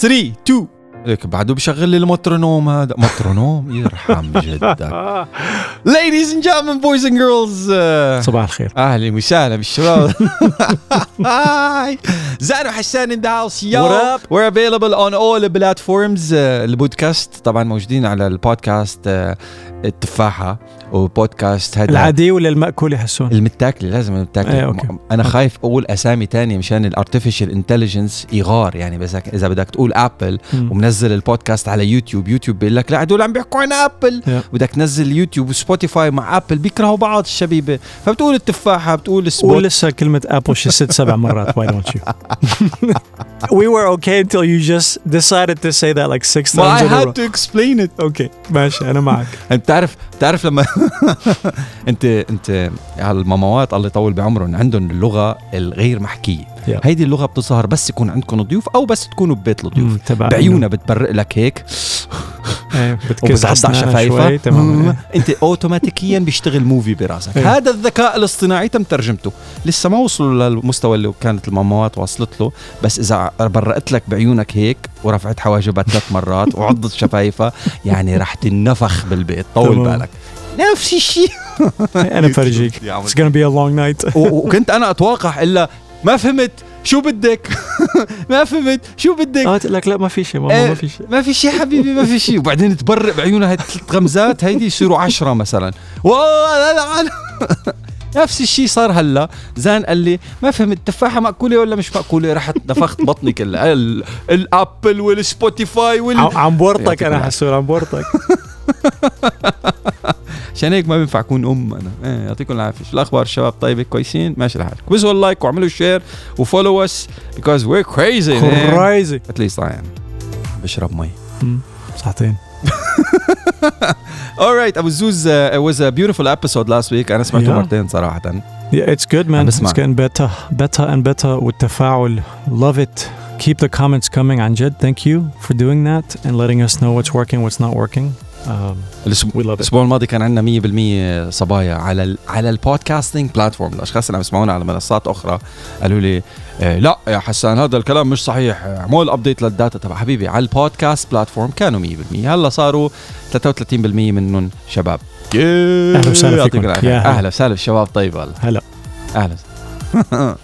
3 2 ليك بعده بشغل لي المترونوم هذا. مترونوم يرحم جدك. Ladies and gentlemen, boys and girls, صباح الخير. أهلا وسهلا بالشباب. زين وحسان in the house. Yo, we're available on all the platforms. البودكاست طبعا موجودين على البودكاست التفاحة وبودكاست هذا العادي ولا المأكولة هسون؟ المتاكلة لازم المتاكلة. أنا خايف أقول أسامي تانية مشان الارتيفيشال انتليجنس يغار يعني. بس إذا بدك تقول أبل ومنزل البودكاست على يوتيوب، يوتيوب بيقول لك لا هدول عم بيحكوا عن أبل. بدك تنزل يوتيوب وسبوتيفاي مع أبل بيكرهوا بعض الشبيبة، فبتقول التفاحة بتقول السبوت ولسه كلمة أبل شي 6-7 مرات. Why don't you? We were okay until you just decided to say that like 6 times in a row. Well, I had to explain it. Okay ماشي أنا معك. تعرف لما انت هالماموات الله يطول بعمرهم عندهم اللغه الغير محكيه. هيدي اللغه بتظهر بس يكون عندكم ضيوف او بس تكونوا ببيت الضيوف. بعيونها بتبرق لك هيك وبتعضع شفايفها. انت اوتوماتيكيا بيشتغل موفي براسك. هذا الذكاء الاصطناعي تم ترجمته. لسه ما وصلوا للمستوى اللي كانت الماموات وصلت له، بس اذا برقت لك بعيونك هيك ورفعت حواجبها 3 مرات وعضت شفايفها يعني راح تنفخ بالبيت. طول بالك نفس الشيء. انا فرجيك it's gonna be a long night. وكنت انا اتوقع الا ما فهمت شو بدك. ما فهمت شو بدك. قلت لك لا ما في شيء ماما، ما في شيء ما في شيء حبيبي ما في شيء. وبعدين تبرق بعيونها هاي 3 غمزات هيدي يصيروا 10 مثلا. والله لا نفس الشيء صار هلا. زين قال لي ما فهمت التفاحه مأكوله ولا مش مأكوله، رحت نفخت بطني كلها. الابل والسبوتيفاي عم بورطك. انا حسون عم بورطك. عشان هيك ما بينفع أكون أنا. يعطيكم العافية. الأخبار الشباب طيبة كويسين؟ ماشي الحال. بزوا اللايك وعملوا شير وفولو أس because we're crazy. Crazy. At least I am. بشرب مي. صحتين. All right. أبو زوز, it was a beautiful episode last week. أنا سمعته مرتين صراحة. Yeah, it's good man. It's getting better, better and better. والتفاعل. Love it. Keep the comments coming. عن جد. Thank you for doing that and letting us know what's working, what's not working. الأسبوع الماضي كان عندنا 100% صبايا على البودكاستينج بلاتفورم. الأشخاص اللي عم يسمعونا على منصات أخرى قالوا لي لا يا حسان هذا الكلام مش صحيح، عمول أبديت للداتا تبع حبيبي على البودكاست بلاتفورم. كانوا 100%، هلا صاروا 33% منهم شباب. أهلا وسهلا فيكم. أهلا وسهلا الشباب. طيب هلا أهلا.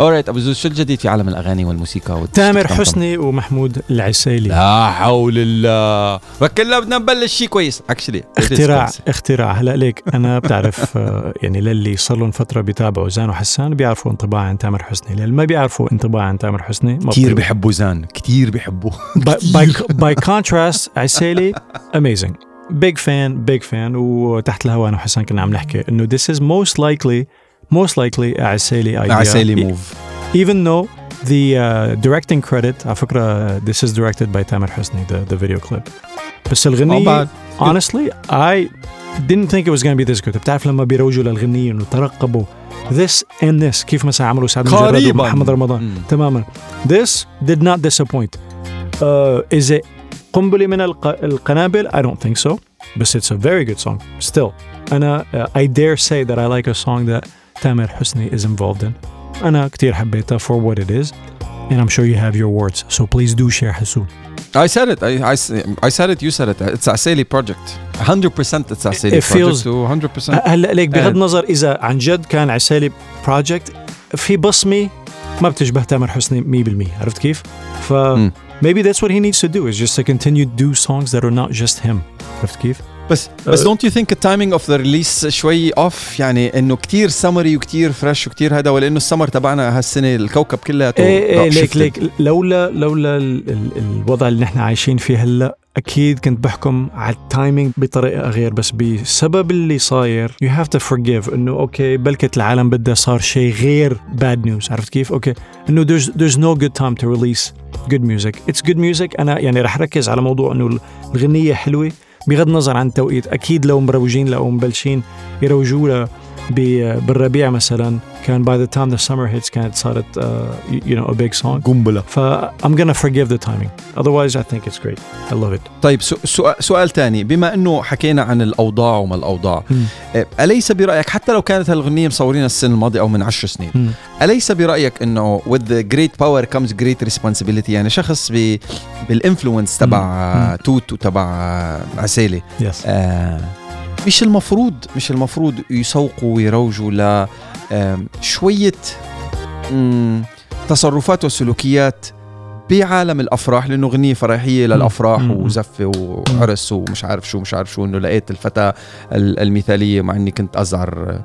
أوريت أبو زوز شو الجديد في عالم الأغاني والموسيقى؟ تامر حسني ومحمود العسيلي. لا حول الله. وكلنا بدنا نبلش شيء كويس. اكشلي اختراع هلا ليك. أنا بتعرف يعني للي صار لهم فترة بيتابعوا زان وحسان بيعرفوا انطباع عن تامر حسني. للي ما بيعرفوا انطباع عن تامر حسني كتير بيحبوا زان، كتير بيحبوه. باي كونتراست عسيلي amazing. big fan. وتحت الهواء أنا وحسان كنا عم نحكي إنه this is most likely a Aseli idea. Aseli move. Even though the directing credit, I forgot this is directed by Tamer Hosny, the video clip. بس الغنية honestly I didn't think it was going to be this good. بتعرف لما بيروجوا للغنية إنه ترقبوا this and this كيف مثلا عملوا سعد مجرد ومحمد رمضان. تماما. This did not disappoint. Is it قنبلة من القنابل? I don't think so. But it's a very good song still. أنا I dare say that I like a song that Tamer Hosny is involved in. أنا كتير حبيتها for what it is, and I'm sure you have your words. So please do share Hasoon. I said it. You said it. It's a Aseli project. 100%. It's a Aseli project. 100%. هلا ليك بغض النظر إذا عن جد كان Aseli project في بصمي ما بتشبه تامر حسني 100%. عرفت كيف؟ ف maybe that's what he needs to do is just to continue to do songs that are not just him. عرفت كيف؟ بس don't you think the timing of the release شوي off يعني إنه كتير summery وكتير fresh وكتير هذا، ولأنه summer تبعنا هالسنة الكوكب كلها ليك لولا الوضع اللي نحن عايشين فيه هلا أكيد كنت بحكم على التايمينج بطريقة غير، بس بسبب اللي صاير you have to forgive إنه أوكي بلكت العالم بدها صار شيء غير bad news. عرفت كيف؟ أوكي إنه there's no good time to release good music. It's good music. أنا يعني رح ركز على موضوع إنه الغنية حلوة بغض النظر عن التوقيت. أكيد لو مروجين لو مبلشين يروجوا بالربيع مثلا كان by the time the summer hits كانت صارت a big song قنبلة. I'm gonna forgive the timing, otherwise I think it's great, I love it. طيب سؤال تاني, بما انه حكينا عن الاوضاع وما الاوضاع, اليس برأيك حتى لو كانت هالغنية مصورينها السنة الماضية او من 10 سنين, اليس برأيك انه with the great power comes great responsibility؟ يعني شخص بالانفلونس تبع توت وتبع عسيلي yes. مش المفروض يسوقوا ويروجوا ل شوية تصرفات وسلوكيات بعالم الأفراح, لأنه أغنية فرحية للأفراح وزفة وعرس ومش عارف شو مش عارف شو, إنه لقيت الفتاة المثالية مع إني كنت أزعر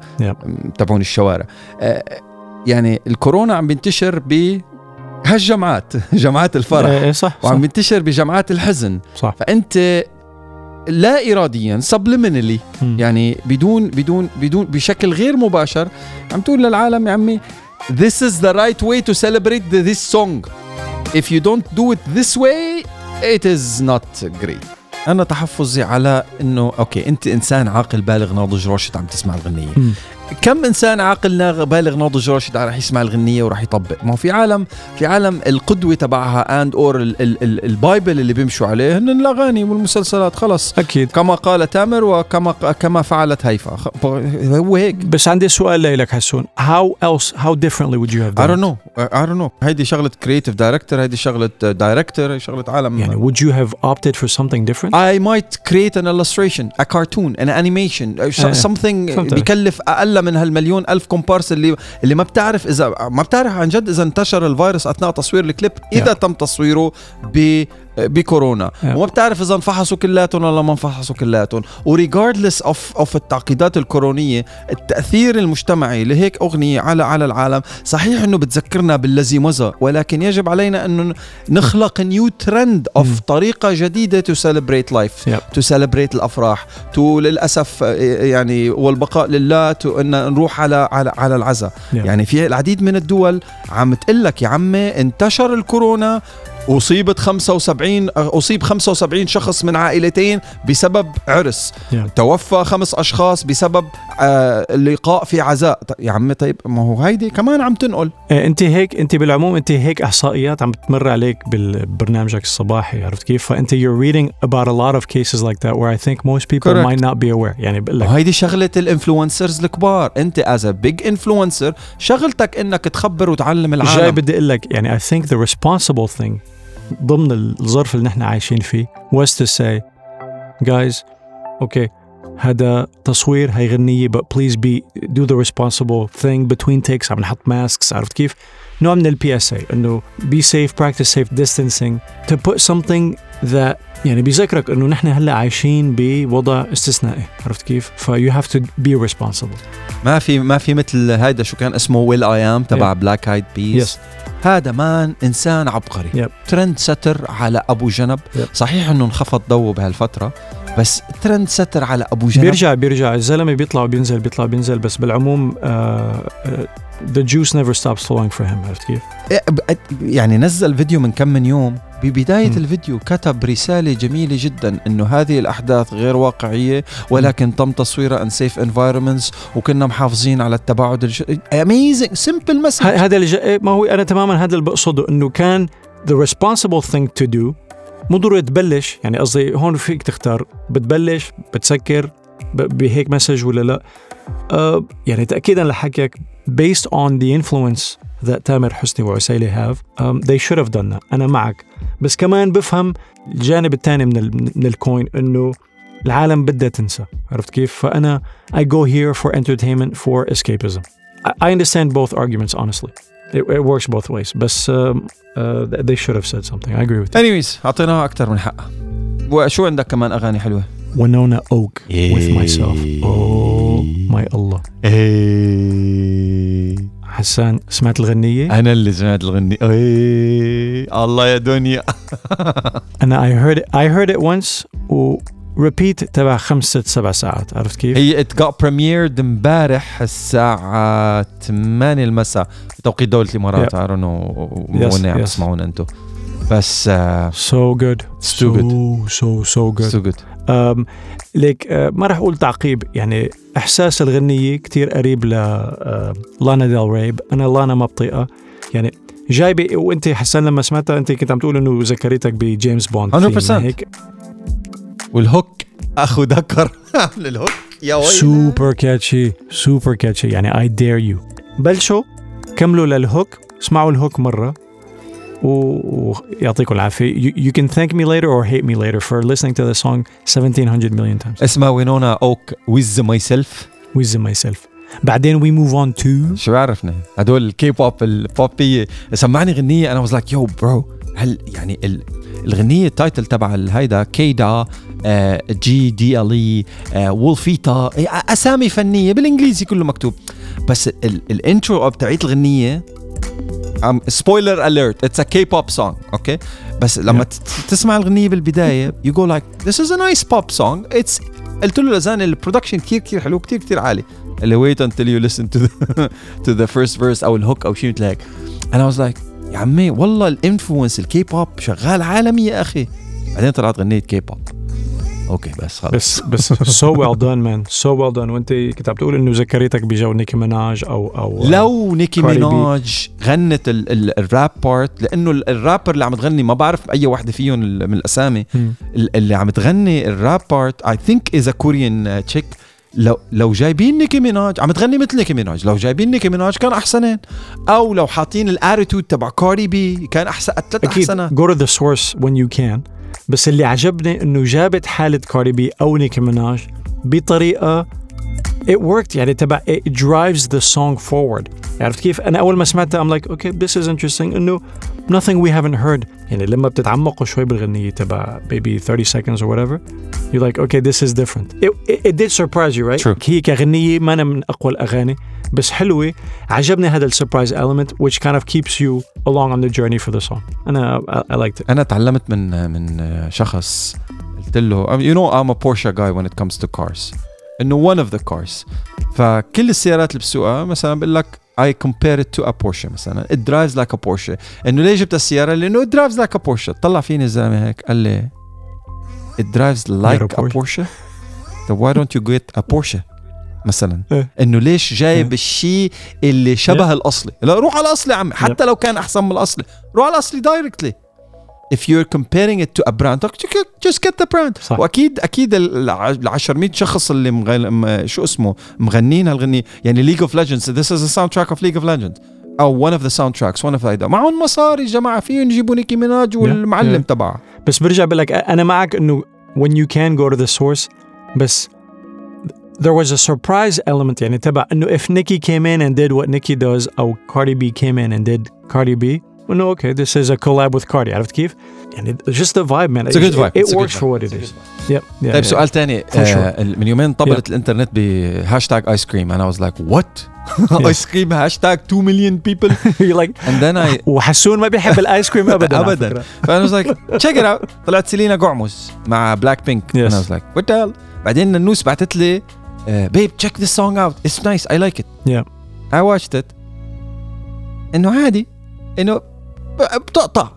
تبعون الشوارع. يعني الكورونا عم بينتشر بهالجمعات, جمعات الفرح صح, وعم بينتشر بجمعات الحزن صح. فأنت لا إرادياً subliminally يعني بدون بشكل غير مباشر عم تقول للعالم يا عمي this is the right way to celebrate this song, if you don't do it this way it is not great. أنا تحفظي على إنه أوكي أنت إنسان عاقل بالغ ناضج راشد عم تسمع الغنية. كم إنسان عاقل بالغ ناضج راشد راح يسمع الغنية وراح يطبق؟ ما في عالم, في عالم القدوة تبعها أند أور البايبل اللي بيمشوا عليه هن الأغاني والمسلسلات خلاص. أكيد كما قال تامر وكما فعلت هيفا, هو هيك. بس عندي سؤال لك حسون, how differently would you have done? I don't know. هيدي شغلة creative director, هيدي شغلة director, شغلة عالم. يعني would you have opted for something different? I might create an illustration, a cartoon, an animation, something بيكلف أقل من هالمليون ألف كومبارس اللي ما بتعرف عن جد إذا انتشر الفيروس أثناء تصوير الكليب إذا تم تصويره بكورونا وما بتعرف إذا انفحصوا كلاتهم ولا ما انفحصوا كلاتهم. وريجاردلس اوف التعقيدات الكورونية, التأثير المجتمعي لهيك أغنية على العالم صحيح إنه بتذكرنا بالذي مضى, ولكن يجب علينا إنه نخلق نيو ترند اوف طريقة جديدة تو سيلبريت لايف, تو سيلبريت الأفراح, تو للأسف يعني والبقاء لله تو إن نروح على العزاء. يعني في العديد من الدول عم تقلك يا عمي انتشر الكورونا, أصيب 75 شخص من عائلتين بسبب عرس, توفى 5 أشخاص بسبب اللقاء في عزاء. يا عمي طيب ما هو هيدي كمان عم تنقل. أنت بالعموم أنت هيك إحصائيات عم تمر عليك بالبرنامجك الصباحي, عرفت كيف؟ فأنت you're reading about a lot of cases like that where I think most people Correct. might not be aware. يعني هيدي شغلة الانفلونسرز الكبار. أنت as a big influencer شغلتك إنك تخبر وتعلم العالم. جاي بدي أقول لك يعني I think the responsible thing ضمن الظرف اللي نحن عايشين فيه was to say guys okay هذا تصوير, هاي غنية, but please do the responsible thing between takes. عم نحط masks, عرفت كيف؟ نوع من PSA انه be safe, practice safe distancing, to put something that يعني بيذكرك انه نحن هلا عايشين بوضع استثنائي, عرفت كيف؟ ف you have to be responsible. ما في مثل هيدا شو كان اسمه Will.i.am تبع Black Eyed Peas. هذا مان انسان عبقري, ترند ستر على ابو جنب. صحيح انه انخفض ضوء بهالفتره بس ترند ستر على ابو جنب. بيرجع الزلمه بيطلع وبينزل بس بالعموم the juice never stops flowing for him, عرفت كيف؟ يعني نزل فيديو من كم من يوم, ببداية الفيديو كتب رسالة جميلة جدا إنه هذه الأحداث غير واقعية ولكن تم تصويرها in safe environments وكنا محافظين على التباعد amazing simple message. هذا ما هو أنا تماما هذا اللي بقصده, إنه كان the responsible thing to do. مو ضروري تبلش, يعني قصدي هون فيك تختار بتبلش بتسكر بهيك مسج ولا لا. يعني تأكيدا لحكيك based on the influence that Tamer Hosny وعسيلي have, they should have done that. أنا معك, بس كمان بفهم الجانب الثاني من الكوين إنه العالم بدها تنسى, عرفت كيف؟ فأنا I go here for entertainment, for escapism. I understand both arguments honestly. It works both ways. بس they should have said something. I agree with you. Anyways, عطيناها أكتر من حقها. وشو عندك كمان أغاني حلوة؟ Winona Oak with myself. Oh my Allah. حسان سمعت الغنية؟ أنا اللي سمعت الغنية. الله يا دنيا. أنا I heard it once و repeat تبع 5-7 ساعات, عرفت كيف؟ هي it got premiered مبارح الساعة 8 المساء توقيت دولة الإمارات. I don't know وين عم تسمعون أنتو بس so good, so good, so good. ليك ما راح أقول تعقيب، يعني إحساس الغنية كتير قريب لانا ديل ريب. أنا لانا ما بطيئة يعني جايبة، وأنت حسن لما سمعتها أنت كنت عم تقول إنه ذكرتك بجيمس بوند 100% هيك. والهوك أخو ذكر للهوك يا ويلي سوبر كاتشي يعني I dare you. بلشوا كملوا للهوك، اسمعوا الهوك مرة ويعطيكم العافية. You can thank me later or hate me later for listening to the song 1700 million times. اسمها وينونا أوك with myself. بعدين we move on to شو عرفنا هدول الكي بوب البوبي. سمعني غنية أنا was like yo bro، هل يعني الغنية التايتل تبع هيدا كيدا جي دي ال اي وولفيتا، أسامي فنية بالإنجليزي كله مكتوب، بس الانترو بتاعت الغنية سبويلر اليرت اتس ا كي بوب سونج اوكي، بس لما تسمع الغنية بالبداية you go like this is a nice pop song. It's قلت له لازان البرودكشن كتير حلو كتير عالي اللي wait until you listen to the first verse أو الهوك أو شيء مثل هيك. أنا was like يا عمي والله الانفلونس الكي بوب شغال عالمي يا أخي. بعدين طلعت غنية كي بوب اوكي بس خلاص بس so well done. وانت كنت عم تقول انه ذكرتك بجو نيكي ميناج او لو نيكي ميناج غنت الراب بارت، لانه الرابر اللي عم تغني ما بعرف اي واحدة فيهم من الاسامي اللي عم تغني الراب بارت I think is a Korean chick. لو جايبين نيكي ميناج عم تغني مثل نيكي ميناج، لو جايبين نيكي ميناج كان احسنين، او لو حاطين الاتيتود تبع كاردي بي كان احسن. اتلت احسن go to the source when you can. بس اللي عجبني انه جابت حالة كاردي بي او نيكي ميناج بطريقة it worked، يعني تبع it drives the song forward. عرفت كيف؟ انا اول ما سمعتها I'm like okay this is interesting انه nothing we haven't heard. يعني لما بتتعمقوا شوي بالغنية تبع maybe 30 seconds or whatever you're like okay this is different. It did surprise you right. هي كغنية ما أنا من اقوى الاغاني بس حلوة، عجبني هذا السربرايز element which kind of keeps you along on the journey for the song. I liked it. أنا تعلمت من شخص قلت له you know I'm a Porsche guy when it comes to cars إنه one of the cars، فكل السيارات اللي بسوقها مثلا بقول لك I compare it to a Porsche مثلا it drives like a Porsche. إنه ليه جبت السيارة؟ لأنه it drives like a Porsche. طلع فيني الزلمة هيك قال لي it drives like a Porsche so why don't you get a Porsche مثلا انه ليش جايب الشيء اللي شبه الاصلي؟ لا روح على الاصلي عم، حتى لو كان احسن من الاصلي روح على الاصلي directly. if you're comparing it to a brand just get the brand. واكيد ال 100 شخص اللي شو اسمه مغنين هالغني، يعني League of Legends this is the soundtrack of League of Legends او one of the soundtracks one of the معهم مصاري جماعه فيهم يجيبوا نيكي ميناج والمعلم تبعها. بس برجع بقول لك انا معك انه when you can go to the source، بس there was a surprise element يعني تبع انه if Nicki came in and did what Nicki does او Cardi B came in and did Cardi B no okay this is a collab with Cardi. عرفت كيف؟ يعني just the vibe man. It's a good vibe. It works for what it is. Yep. طيب سؤال تاني من يومين طبلت الانترنت بهاشتاج ايس كريم and I was like what ice cream hashtag 2 million people you like and then I وحسون ما بيحب الايس كريم ابدا فأنا was like check it out. طلعت سيلينا جوميز مع بلاك بينك and I was like what the hell. بعدين النوس بعتت لي babe check this song out it's nice I like it I watched it انه عادي انه بتقطع.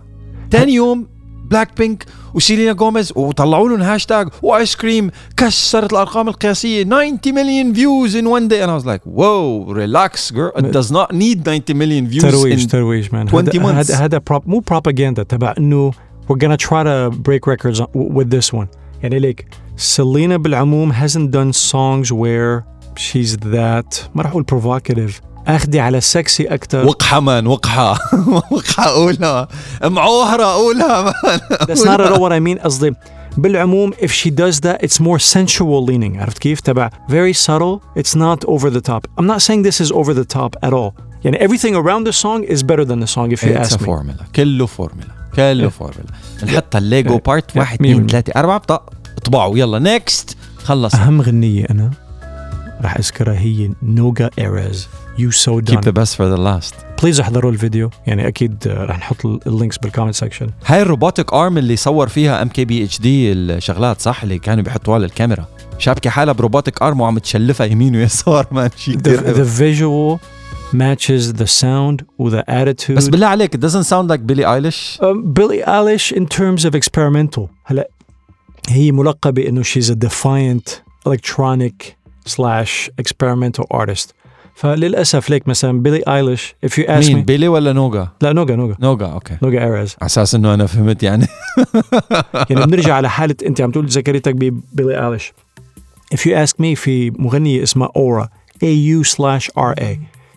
تاني يوم بلاك بينك وسيلينا جوميز وطلعوا لهم هاشتاج وايس كريم كسرت الارقام القياسيه 90 مليون فيوز in one day and I was like whoa relax girl it does not need 90 million views ترويج man. هذا مو propaganda تبع انه we're gonna try to break records with this one. يعني ليك سيلينا بالعموم hasn't done songs where she's that ما رح أقول provocative أخدي على سكسي أكتر وقحة من وقحة أولى معوهرة أولى that's not at all what I mean. قصدي بالعموم if she does that it's more sensual leaning. عرفت كيف؟ تبع very subtle it's not over the top. I'm not saying this is over the top at all. يعني everything around the song is better than the song if you ask me. كله فورميلا نحط الليجو بارت 1 2 3 4 طبعوا يلا نيكست خلص. أهم غنية أنا راح أذكرها هي نوغا إيريز You So Done. Keep the best for the last. Please احضروا الفيديو، يعني أكيد راح نحط اللينكس بالكومنت سكشن. هاي الروبوتك آرم اللي صور فيها MKBHD الشغلات صح اللي كانوا بيحطوها للكاميرا، شابكة حالها بروبوتك آرم وعم تشلفها يمين ويسار ما شيء كتير. The visual matches the sound with the attitude. بس بالله عليك it doesn't sound like Billie Eilish. Billie Eilish in terms of experimental. هلا هي ملقبة إنه she's a defiant electronic/experimental artist. فللأسف ليك مثلا بيلي آيليش if you ask مين me بيلي ولا نوغا؟ لا نوغا أوكي نوغا إيريز على أساس إنه أنا فهمت يعني يعني بنرجع على حالة أنت عم تقول ذكرتك ببيلي آيليش. if you ask me في مغنية اسمها أورا AU/RA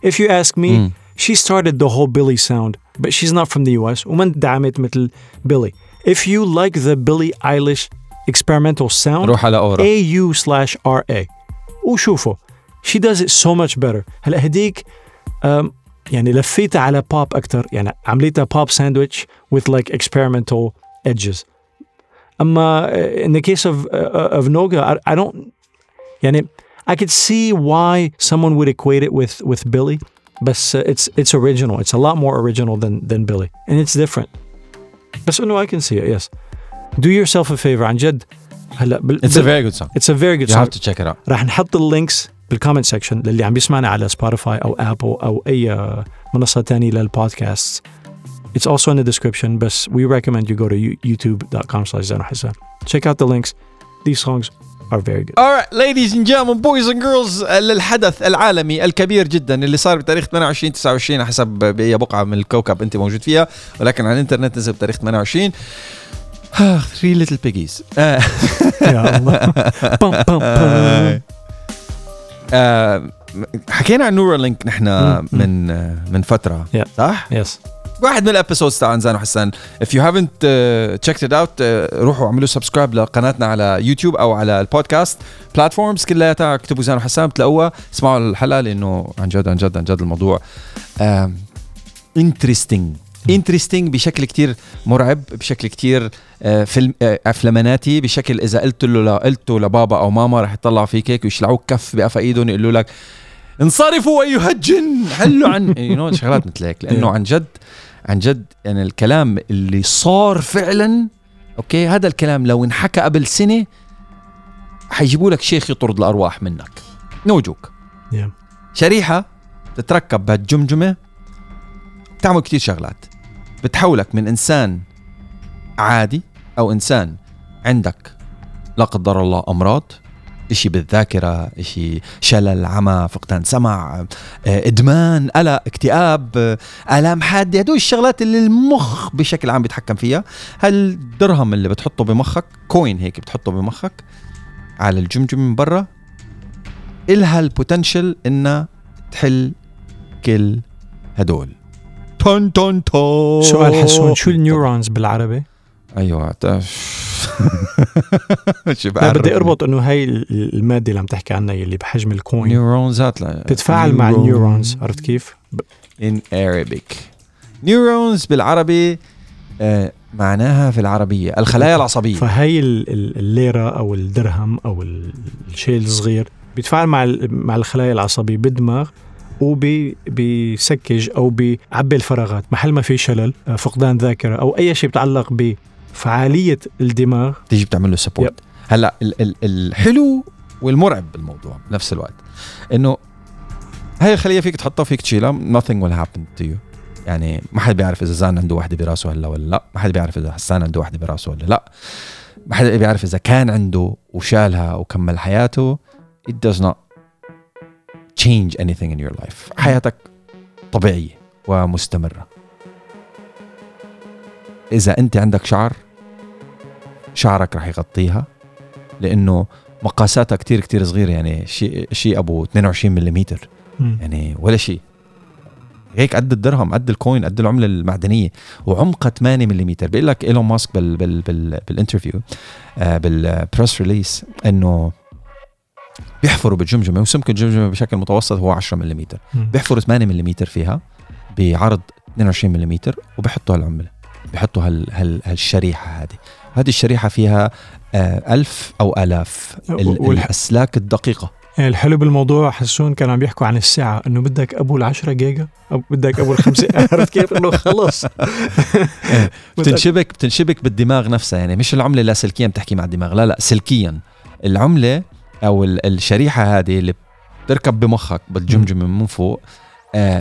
if you ask me she started the whole Billie sound but she's not from the US ومن دعمت مثل Billie. if you like the Billie Eilish experimental sound روح على أورا AU/RA وشوفوا she does it so much better. هلا هديك يعني لفيتها على pop أكتر يعني عمليتها pop sandwich with like experimental edges. أما in the case of Noga I don't يعني I could see why someone would equate it with Billie بس it's original. It's a lot more original than Billie and it's different. بس no I can see it yes. Do yourself a favor عن جد هلا it's a very good song. It's a very good song. You have to check it out. راح نحط links بالكومنت سيكشن للي عم بيسمعنا على سبوتيفاي أو أبل أو أي منصة تانية للبودكاست. It's also in the description but we recommend you go to youtube.com/ZanoHassan. Check out the links. These songs are very good. All right, ladies and gentlemen, boys and girls, للحدث العالمي الكبير جدا اللي صار بتاريخ 28/29 حسب بأي بقعة من الكوكب أنت موجود فيها ولكن على الإنترنت نزل بتاريخ 28. Three little piggies. يا الله. بام بام بام. حكينا عن نورالينك نحن من فترة صح؟ يس واحد من الابيسودز تاع زانو حسان. if you haven't checked it out روحوا اعملوا سبسكرايب لقناتنا على يوتيوب او على البودكاست بلاتفورمز كلها تاع اكتبوا زانو حسان بتلاقوها. اسمعوا الحلقة لانه عن جد عن جد عن جد الموضوع interesting بشكل كتير مرعب بشكل كتير فيلم أفلماناتي بشكل إذا قلته لبابا أو ماما رح يطلع فيك هيك ويشلعوك كف بقف إيدهم يقولوا لك انصرفوا أيها الجن حلوا عن you know شغلات مثل هيك لأنه عن جد يعني الكلام اللي صار فعلا أوكي هذا الكلام لو انحكى قبل سنة حيجيبوا لك شيخ يطرد الأرواح منك نوجوك شريحة تتركب بهالجمجمة تعمل كتير شغلات بتحولك من إنسان عادي أو إنسان عندك لا قدر الله أمراض إشي بالذاكرة إشي شلل عمى فقدان سمع إدمان قلق اكتئاب آلام حادة هدول الشغلات اللي المخ بشكل عام بيتحكم فيها. هالدرهم اللي بتحطه بمخك كوين هيك بتحطه بمخك على الجمجمة من برا إلها البوتنشل إنها تحل كل هدول. تون تون تون. سؤال حسون شو النيورونز بالعربي؟ أيوة لا بدي أربط إنه هاي المادة اللي عم تحكي عنها اللي بحجم الكوين نيورونز هاتلا تتفاعل مع النيورونز عرفت كيف؟ in Arabic نيورونز بالعربي معناها في العربية الخلايا العصبية. فهاي الليرة أو الدرهم أو الشيء الصغير بيتفاعل مع الخلايا العصبية بالدماغ وبيسكج أو بيعبي الفراغات محل ما في شلل فقدان ذاكرة أو أي شيء بتعلق بفعالية الدماغ تيجي بتعمل له سبورت. هلأ الحلو والمرعب بالموضوع نفس الوقت إنه هاي الخلية فيك تحطها فيك تشيلها nothing will happen to you يعني ما حد بيعرف إذا زان عنده واحدة براسه هلا ولا لا ما حد بيعرف إذا حسان عنده واحدة براسه ولا لا ما حد بيعرف إذا كان عنده وشالها وكمل حياته. it does not change anything in your life. حياتك طبيعية ومستمرة. إذا أنت عندك شعر شعرك رح يغطيها لأنه مقاساتها كتير كتير صغيرة يعني شيء أبو 22 مليمتر يعني ولا شيء هيك قد الدرهم قد الكوين قد العملة المعدنية وعمقها 8 مليمتر. بيقول لك إيلون ماسك بالانترفيو بالبريس ريليس إنه بيحفروا بالجمجمة وسمك الجمجمة بشكل متوسط هو 10 مليمتر بيحفروا 8 مليمتر فيها بعرض 22 مليمتر وبيحطوا هالعملة بيحطوا هالشريحة هذه الشريحة فيها 1000 أو 1000 الأسلاك الدقيقة. الحلو بالموضوع حسون كانوا عم يحكوا عن الساعة إنه بدك أبو 10 جيجا أو بدك أبو 5 عرفت كيف إنه خلص بتنشبك بالدماغ نفسها يعني مش العملة لاسلكيا بتحكي مع الدماغ لا سلكيا العملة أو الشريحة هذه اللي بتركب بمخك بالجمجمة من فوق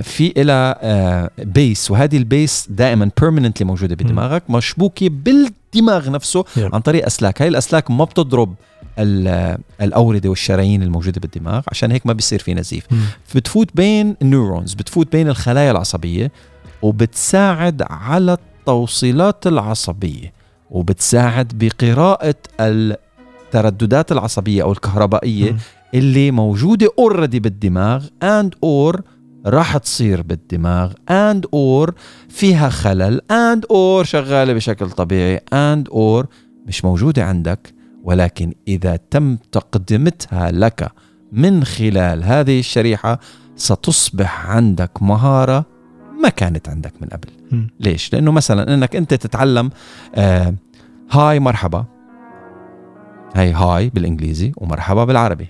في إلى بيس وهذه البيس دائما permanently موجودة بدماغك مشبوكة الدماغ نفسه عن طريق أسلاك. هاي الأسلاك ما بتضرب الأوردة والشرايين الموجودة بالدماغ, عشان هيك ما بيصير في نزيف. بتفوت بين النيورونز, بتفوت بين الخلايا العصبية, وبتساعد على التوصيلات العصبية, وبتساعد بقراءة الترددات العصبية أو الكهربائية اللي موجودة أوردي بالدماغ and or راح تصير بالدماغ and or فيها خلل and or شغالة بشكل طبيعي and or مش موجودة عندك, ولكن إذا تم تقدمتها لك من خلال هذه الشريحة ستصبح عندك مهارة ما كانت عندك من قبل. ليش؟ لأنه مثلا أنك أنت تتعلم هاي مرحبا, هاي هاي بالإنجليزي ومرحبا بالعربي.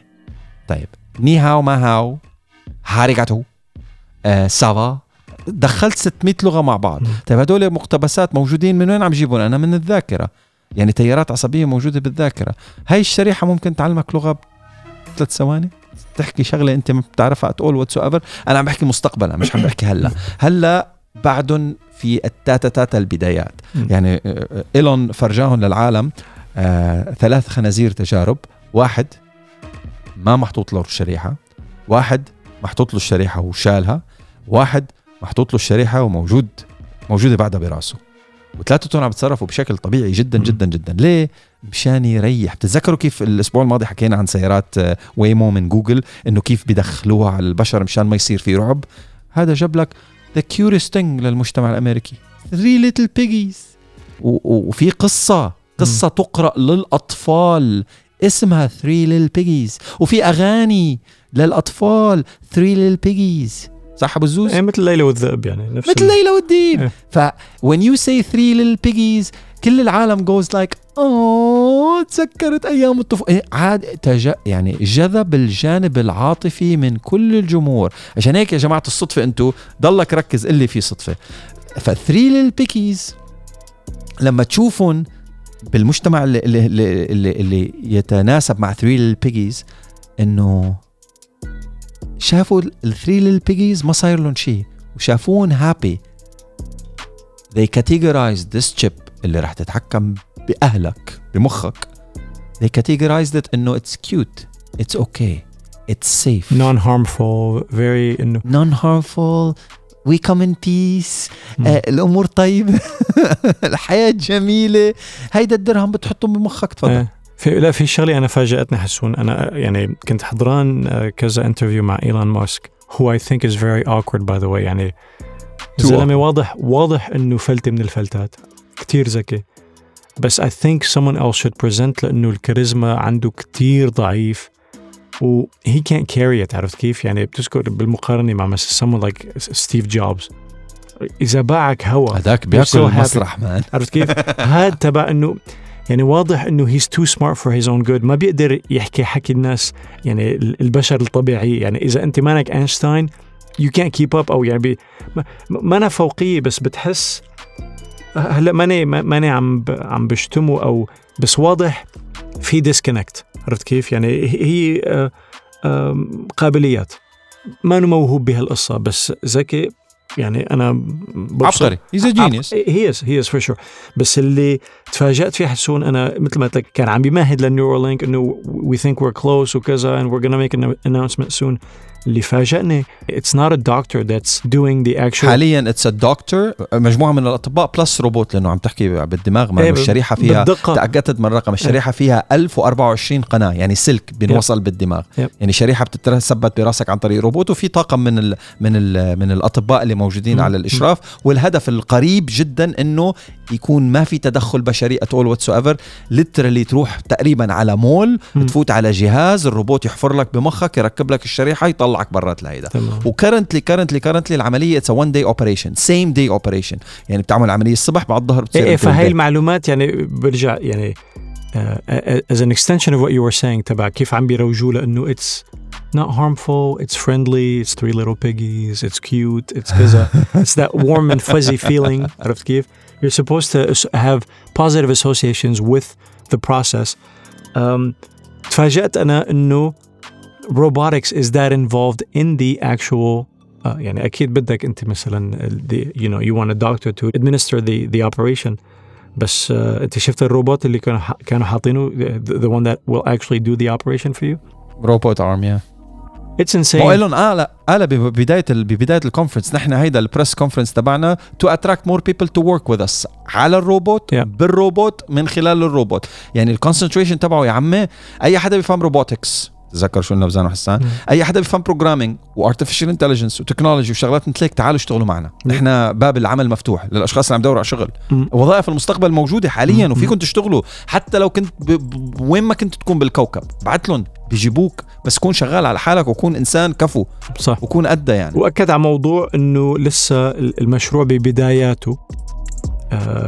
طيب ني هاو ما هاو هاريغاتو سافا, دخلت 600 لغة مع بعض. طيب هدول مقتبسات موجودين من وين عم جيبون؟ أنا من الذاكرة, يعني تيارات عصبية موجودة بالذاكرة. هاي الشريحة ممكن تعلمك لغة 3 ثواني, تحكي شغلة أنت ما بتعرفها at all whatsoever. أنا عم بحكي مستقبلا, مش عم بحكي هلا. هلا بعدن في التاتا البدايات. يعني إيلون فرجاهم للعالم 3 خنازير تجارب, 1 ما محطوط له الشريحة, 1 محطوط له الشريحة وشالها, 1 محطوط له الشريحة وموجودة بعدها براسه, و3 عم بتصرفوا بشكل طبيعي جدا جدا جدا. ليه؟ مشان يريح. بتتذكروا كيف الأسبوع الماضي حكينا عن سيارات ويمو من جوجل إنه كيف بدخلوها على البشر مشان ما يصير في رعب؟ هذا جاب لك the curious thing للمجتمع الأمريكي, 3 little piggies, وفي قصة تقرأ للأطفال اسمها 3 little piggies, وفي أغاني للأطفال 3 little piggies, صح أبو الزوز؟ يعني مثل ليلى والذئب, يعني نفس مثل ليلى والديب. ف when you say 3 little piggies كل العالم goes like أوه تذكرت أيام الطفولة. عاد يعني جذب الجانب العاطفي من كل الجمهور. عشان هيك يا جماعة الصدفة, أنتوا ضلك ركز اللي في صدفة. ف 3 little piggies لما تشوفون بالمجتمع اللي يتناسب مع 3 little piggies, إنه شافوا 3 little piggies ما صاير لهم شيء وشافون هابي. they categorized this chip اللي راح تتحكم بأهلك بمخك, they categorized it إنه it's cute, it's okay, it's safe, non-harmful, very non-harmful, we come in peace, الأمور طيبة, الحياة جميلة. هيدا الدرهم بتحطهم بمخك تفضل. في شغلي أنا فاجأتني حسون. أنا يعني كنت حضران كذا انترفيو مع إيلون ماسك, who I think is very awkward by the way. يعني زلمة واضح إنه فلتة من الفلتات, كتير ذكي, بس I think someone else should present, لأنه الكاريزما عنده كتير ضعيف و he can't carry it. عرفت كيف؟ يعني بتذكر بالمقارنة مع مثلا someone like Steve Jobs, إذا باعك هوا هداك بيأكل المسرح مان. عرفت كيف؟ هاد تبع إنه يعني واضح إنه he's too smart for his own good, ما بيقدر يحكي حكي الناس, يعني البشر الطبيعي. يعني إذا أنت مانك أينشتاين you can't keep up, أو يعني ما أنا فوقية, بس بتحس هلا ماني عم بشتمه أو, بس واضح في disconnect. عرفت كيف؟ يعني هي قابليات ما موهوب بهالقصة, بس ذكي. يعني أنا عبقري, he's a genius, he is for sure. بس اللي تفاجأت فيه حسون, أنا مثل ما قلت لك كان عم بيمهد للنيورالينك إنه we think we're close وكذا and we're gonna make an announcement soon. اللي فاجأني it's not a doctor that's doing the actual, حاليا it's a doctor, مجموعة من الأطباء plus روبوت, لأنه عم تحكي بالدماغ ما الشريحة فيها تأكدت من الرقم. الشريحة فيها 1024 قناة, يعني سلك بنوصل بالدماغ. يعني شريحة بتتثبت براسك عن طريق روبوت, وفي طاقم من الأطباء اللي موجودين على الإشراف. والهدف القريب جدا إنه يكون ما في تدخل بشري at all whatsoever. literally تروح تقريبا على مول, تفوت على جهاز الروبوت يحفر لك بمخك, يركب لك الشريحة, يطلعك برات لهيدا. وكرنتلي العملية it's a one day operation, same day operation. يعني بتعمل عملية الصبح بعد الظهر بتصير. فهي المعلومات يعني برجع يعني as an extension of what you were saying تبع كيف عم بيروجوا لأنه it's not harmful, it's friendly, it's 3 little piggies, it's cute, it's كذا, it's that warm and fuzzy feeling. عرفت كيف؟ You're supposed to have positive associations with the process. تفاجأت أنا إنه robotics is that involved in the actual. يعني أكيد بدك أنت مثلاً you know you want a doctor to administer the operation, بس انت شفت الروبوت اللي كانوا حاطينه the one that will actually do the operation for you robot arm yeah it's insane. وإيلون قال ببداية الكونفرنس نحن هيدا البريس كونفرنس تبعنا to attract more people to work with us على الروبوت yeah. بالروبوت من خلال الروبوت يعني الكونسنتريشن تبعه يا عمي أي حدا بيفهم روبوتكس تذكر شو لنا بزان وحسان أي حدا بيفهم بروجرامينج وارتفيشال انتليجنس وتكنولوجي وشغلات مثل هيك تعالوا اشتغلوا معنا نحن باب العمل مفتوح للأشخاص اللي عم دوروا على شغل وظائف المستقبل موجودة حاليا وفيكم تشتغلوا حتى لو كنت وين ما كنت تكون بالكوكب بعتلن بيجيبوك بس كون شغال على حالك وكون إنسان كفو صح. وكون أدى يعني وأكد على موضوع أنه لسه المشروع ببداياته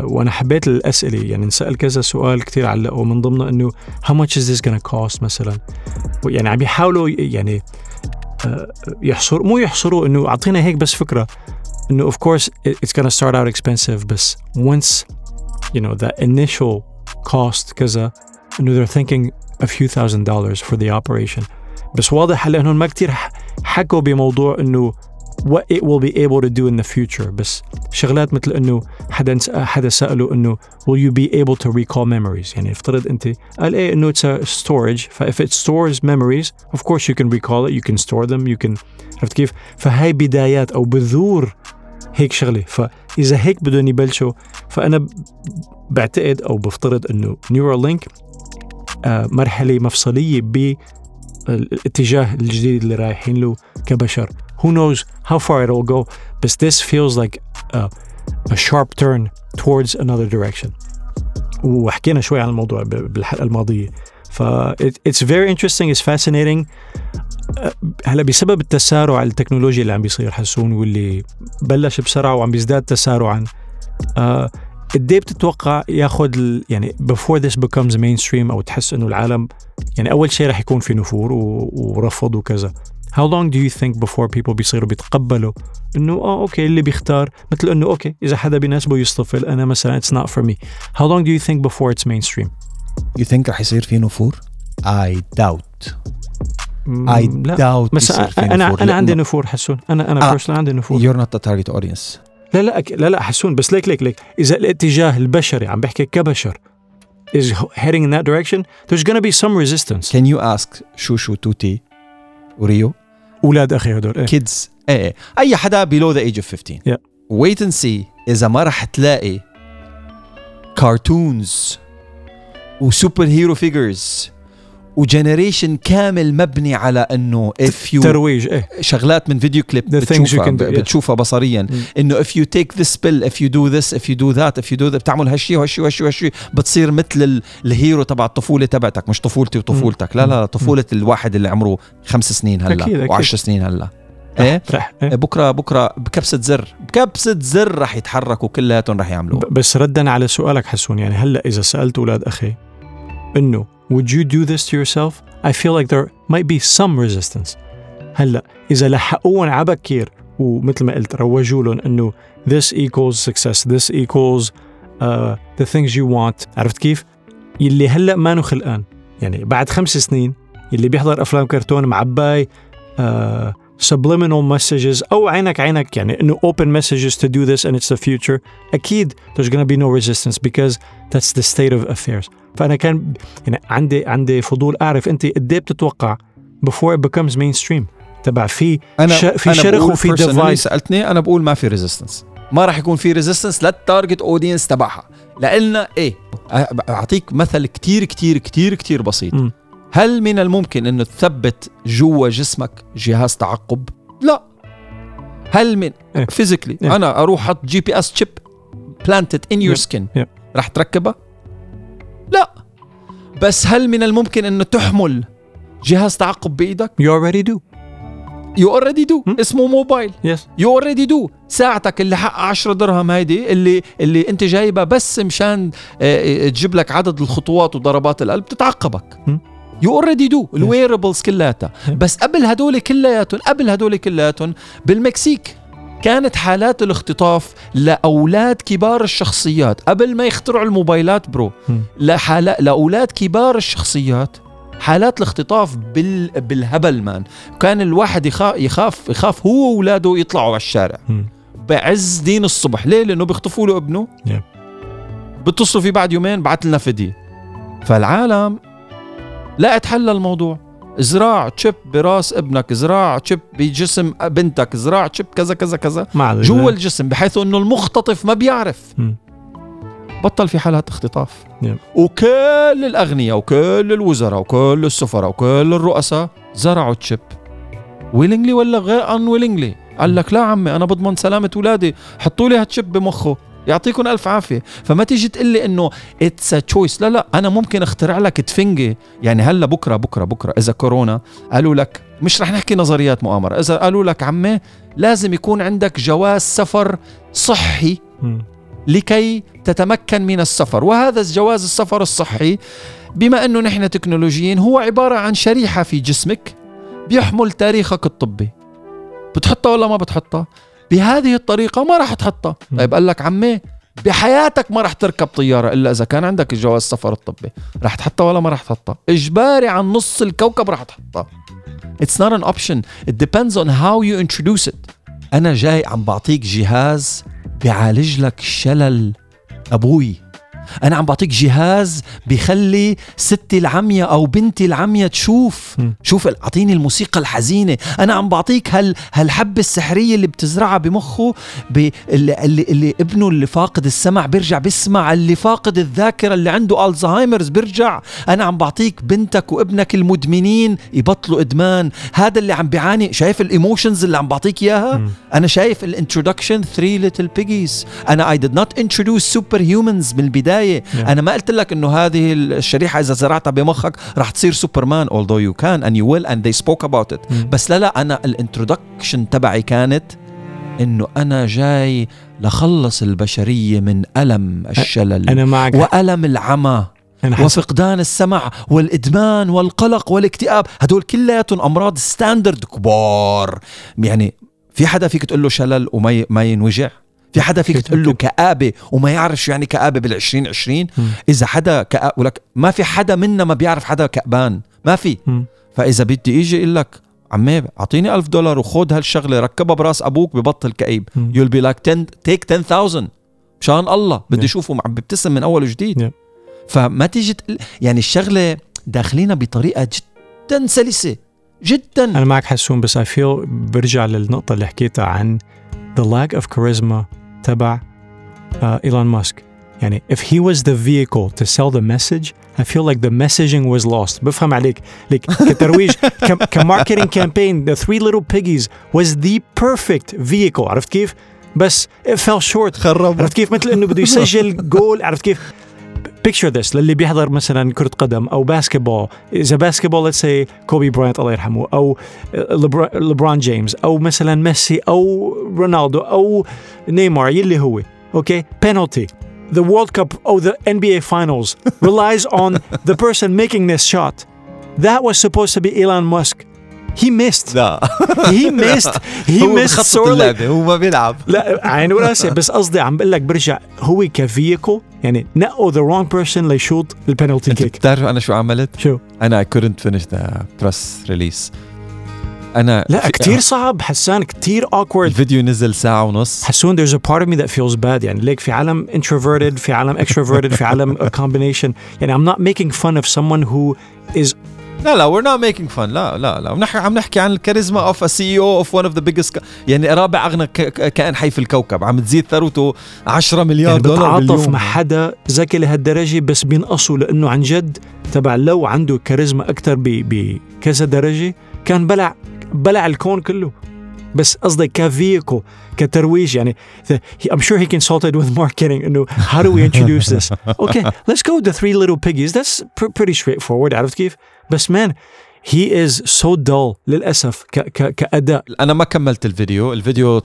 وأنا حبيت الأسئلة يعني نسأل كذا سؤال كتير علقوا من ضمنه أنه how much is this gonna cost مثلا يعني عم يحاولوا يعني يحصروا مو يحصروا أنه أعطينا هيك بس فكرة أنه of course it's gonna start out expensive بس once you know that initial cost كذا أنه they're thinking a few thousand dollars for the operation بس واضح هلا انهم ما كتير حكوا بموضوع انه what it will be able to do in the future بس شغلات مثل انه حدا سأله انه will you be able to recall memories يعني افترض انت قال ايه انه it's a storage ف if it stores memories of course you can recall it you can store them you can عرفت كيف فهاي بدايات او بذور هيك شغله فاذا هيك بدهم يبلشوا فانا بعتقد او بفترض انه Neuralink مرحلة مفصلية بالاتجاه الجديد اللي رايحين له كبشر who knows how far it will go but this feels like a sharp turn towards another direction وحكينا شوي عن الموضوع بالحلقة الماضية ف it's very interesting it's fascinating هلا بسبب التسارع التكنولوجي اللي عم بيصير حسون واللي بلش بسرعة وعم بيزداد تسارعا قد ايه بتتوقع ياخذ يعني before this becomes mainstream او تحس انه العالم يعني اول شيء راح يكون في نفور ورفض وكذا how long do you think before people بيصيروا بيتقبلوا انه اوكي اللي بيختار مثل انه اوكي اذا حدا بيناسبه يصطفل انا مثلا it's not for me how long do you think before it's mainstream you think راح يصير في نفور I doubt انا عندي نفور حسون انا personally عندي نفور you're not the target audience لا حسون بس ليك إذا الاتجاه البشري عم بحكي كبشر is heading in that direction there's gonna be some resistance can you ask شوشو توتي وريو أولاد أخي هدول إيه. kids إيه. أي حدا below the age of 15 yeah. wait and see إذا ما رح تلاقي cartoons وسوبر هيرو figures وجنريشن كامل مبني على انه ترويج إيه؟ شغلات من فيديو كليب بتشوفها بصريا انه if you take this pill if you do this if you do that if you do that بتعمل هالشي وهالشي بتصير مثل الهيرو تبع الطفولة تبعتك مش طفولتي وطفولتك لا طفولة الواحد اللي عمره 5 سنين هلا و10 سنين هلا إيه؟ إيه؟ بكرة بكبسة زر رح يتحركوا كلياتهم رح يعملوه بس ردا على سؤالك حسون يعني هلا اذا سألت اولاد اخي انه would you do this to yourself? I feel like there might be some resistance. هلا إذا لحقون عبكير ومثل ما قلت روجولن إنه this equals success, this equals the things you want. عرفت كيف؟ يلي هلا ما نخل الآن يعني بعد 5 سنين يلي بيحضر أفلام كرتون معباي subliminal messages أو عينك يعني إنه open messages to do this and it's the future. أكيد there's gonna be no resistance because that's the state of affairs. فأنا كان يعني عندي فضول أعرف أنت قد إيه بتتوقع before it becomes mainstream تبع في شرخ وفي device سألتني أنا بقول ما في resistance ما راح يكون في resistance للتارجت أودينس تبعها لأننا إيه أعطيك مثل كتير كتير كتير كتير بسيط هل من الممكن إنه تثبت جوا جسمك جهاز تعقب لا هل من physically أنا أروح حط GPS chip planted in your skin راح تركبها لا بس هل من الممكن أنه تحمل جهاز تعقب بإيدك You already do. اسمه موبايل yes. You already do ساعتك اللي حق 10 درهم هيدي اللي أنت جايبها بس مشان تجيب لك عدد الخطوات وضربات القلب تتعقبك You already do yes. الويربلز كلاتها بس قبل هدول كلاتهم بالمكسيك كانت حالات الاختطاف لأولاد كبار الشخصيات قبل ما يخترعوا الموبايلات برو لأولاد كبار الشخصيات حالات الاختطاف بالهبل مان كان الواحد يخاف هو وولاده يطلعوا على الشارع بعز دين الصبح ليه لأنه بيخطفوا له ابنه بتصلوا فيه بعد يومين بعت لنا فدية. فالعالم لقت حل الموضوع، زراع تشيب براس ابنك، زراع تشيب بجسم بنتك، زراع تشيب كذا كذا كذا جوا الجسم، بحيث انه المختطف ما بيعرف. بطل في حالات اختطاف. وكل الاغنياء وكل الوزراء وكل السفراء وكل الرؤساء زرعوا تشيب ويلينجلي ولا غير ان ويلينجلي. قال لك لا عمي انا بضمن سلامه اولادي، حطوا لي هالتشيب بمخه، يعطيكم الف عافيه. فما تيجي تقول لي انه اتس ا تشويس، لا لا، انا ممكن اخترع لك تفنجي. يعني هلا بكره بكره بكره اذا كورونا قالوا لك، مش رح نحكي نظريات مؤامره، اذا قالوا لك عمي لازم يكون عندك جواز سفر صحي لكي تتمكن من السفر، وهذا الجواز السفر الصحي بما انه نحن تكنولوجيين هو عباره عن شريحه في جسمك بيحمل تاريخك الطبي، بتحطه ولا ما بتحطه؟ بهذه الطريقة ما راح تحطه. طيب قال لك عمي بحياتك ما راح تركب طيارة إلا إذا كان عندك الجواز السفر الطبي، راح تحطه ولا ما راح تحطه؟ إجباري عن نص الكوكب راح تحطه. It's not an option. It depends on how you introduce it. أنا جاي عم بعطيك جهاز بيعالج لك شلل أبوي، أنا عم بعطيك جهاز بيخلي ستي العمية أو بنتي العمية تشوف. شوف أعطيني الموسيقى الحزينة، أنا عم بعطيك هالحبة السحرية اللي بتزرعها بمخه، اللي ابنه اللي فاقد السمع بيرجع بيسمع، اللي فاقد الذاكرة اللي عنده ألزهايمرز بيرجع. أنا عم بعطيك بنتك وابنك المدمنين يبطلوا إدمان، هذا اللي عم بيعاني. شايف الإيموشنز اللي عم بعطيك إياها؟ أنا شايف الانترودكشن 3 Little Piggies. أنا I did not introduce superhumans من البداية. أنا ما قلت لك إنه هذه الشريحة إذا زرعتها بمخك راح تصير سوبرمان، although you can and you will and they spoke about it. بس لا لا، أنا الانترودكشن تبعي كانت إنه أنا جاي لخلص البشرية من ألم الشلل، أنا معك، وألم العمى وفقدان السمع والإدمان والقلق والاكتئاب. هدول كلياتهم أمراض ستاندرد كبار. يعني في حدا فيك تقول له شلل وما ينوجع؟ في حدا فيك تقول له كآبة وما يعرف شو يعني كآبة بال2020؟ إذا حدا كآب ولك، ما في حدا منا ما بيعرف حدا كأبان، ما في. فإذا بدي إجي إقول لك عمي أعطيني $1,000 وخد هالشغلة ركبها براس أبوك ببطل كئيب، you'll be like 10,000 مشان الله بدي أشوفه عم ببتسم من أول وجديد. فما تيجي يعني الشغلة داخلينا بطريقة جدا سلسة جدا. أنا معك حسون، بس I feel برجع للنقطة اللي حكيتها عن the lack of charisma تبع Elon Musk. يعني if he was the vehicle to sell the message, I feel like the messaging was lost. بفهم عليك، like كترويج كماركتينج كامبين the 3 Little Piggies was the perfect vehicle. عرفت كيف؟ بس it fell short. خرب. عرفت كيف؟ مثل إنه بده يسجل جول. عرفت كيف؟ picture this للي بيحضر مثلا كرة قدم أو باسكتبول، إذا باسكتبول let's say كوبي براينت الله يرحمه، أو لبرون جيمس، أو مثلا ميسي أو رونالدو أو نيمار، يلي هو okay penalty. The World Cup or the NBA Finals relies on the person making this shot. That was supposed to be Elon Musk. He missed. لا. He missed sorely. هو ما بيلعب. لا عين ولا سي، بس قصدي عم بقول لك برجع هو كفيكو، يعني نقوا the wrong person ليشوط البنالتي كيك. بتعرف أنا شو عملت؟ شو؟ أنا I couldn't finish the press release. أنا لا كتير صعب حسان، كتير awkward. الفيديو نزل ساعة ونص حسون. There's a part of me that feels bad. يعني ليك في عالم introverted، في عالم extroverted، في عالم a combination. يعني I'm not making fun of someone who is. لا we're not making fun. لا عم نحكي عن الكاريزما of a CEO of one of the biggest يعني رابع أغنى كائن حي في الكوكب، عم تزيد ثروته $10 مليار يعني باليوم. بتعاطف مع حدا ذكي لهالدرجة بس بينقصوا، لأنه عن جد تبع لو عنده كاريزما أكتر بكذا درجة كان بلع الكون كله. بس قصدي كفيكو كترويج، يعني I'm sure he consulted with marketing إنه how do we introduce this. Okay let's go with the 3 Little Piggies. That's pretty straightforward. عرفت كيف؟ بس مان he is so dull للأسف كأداء. أنا ما كملت الفيديو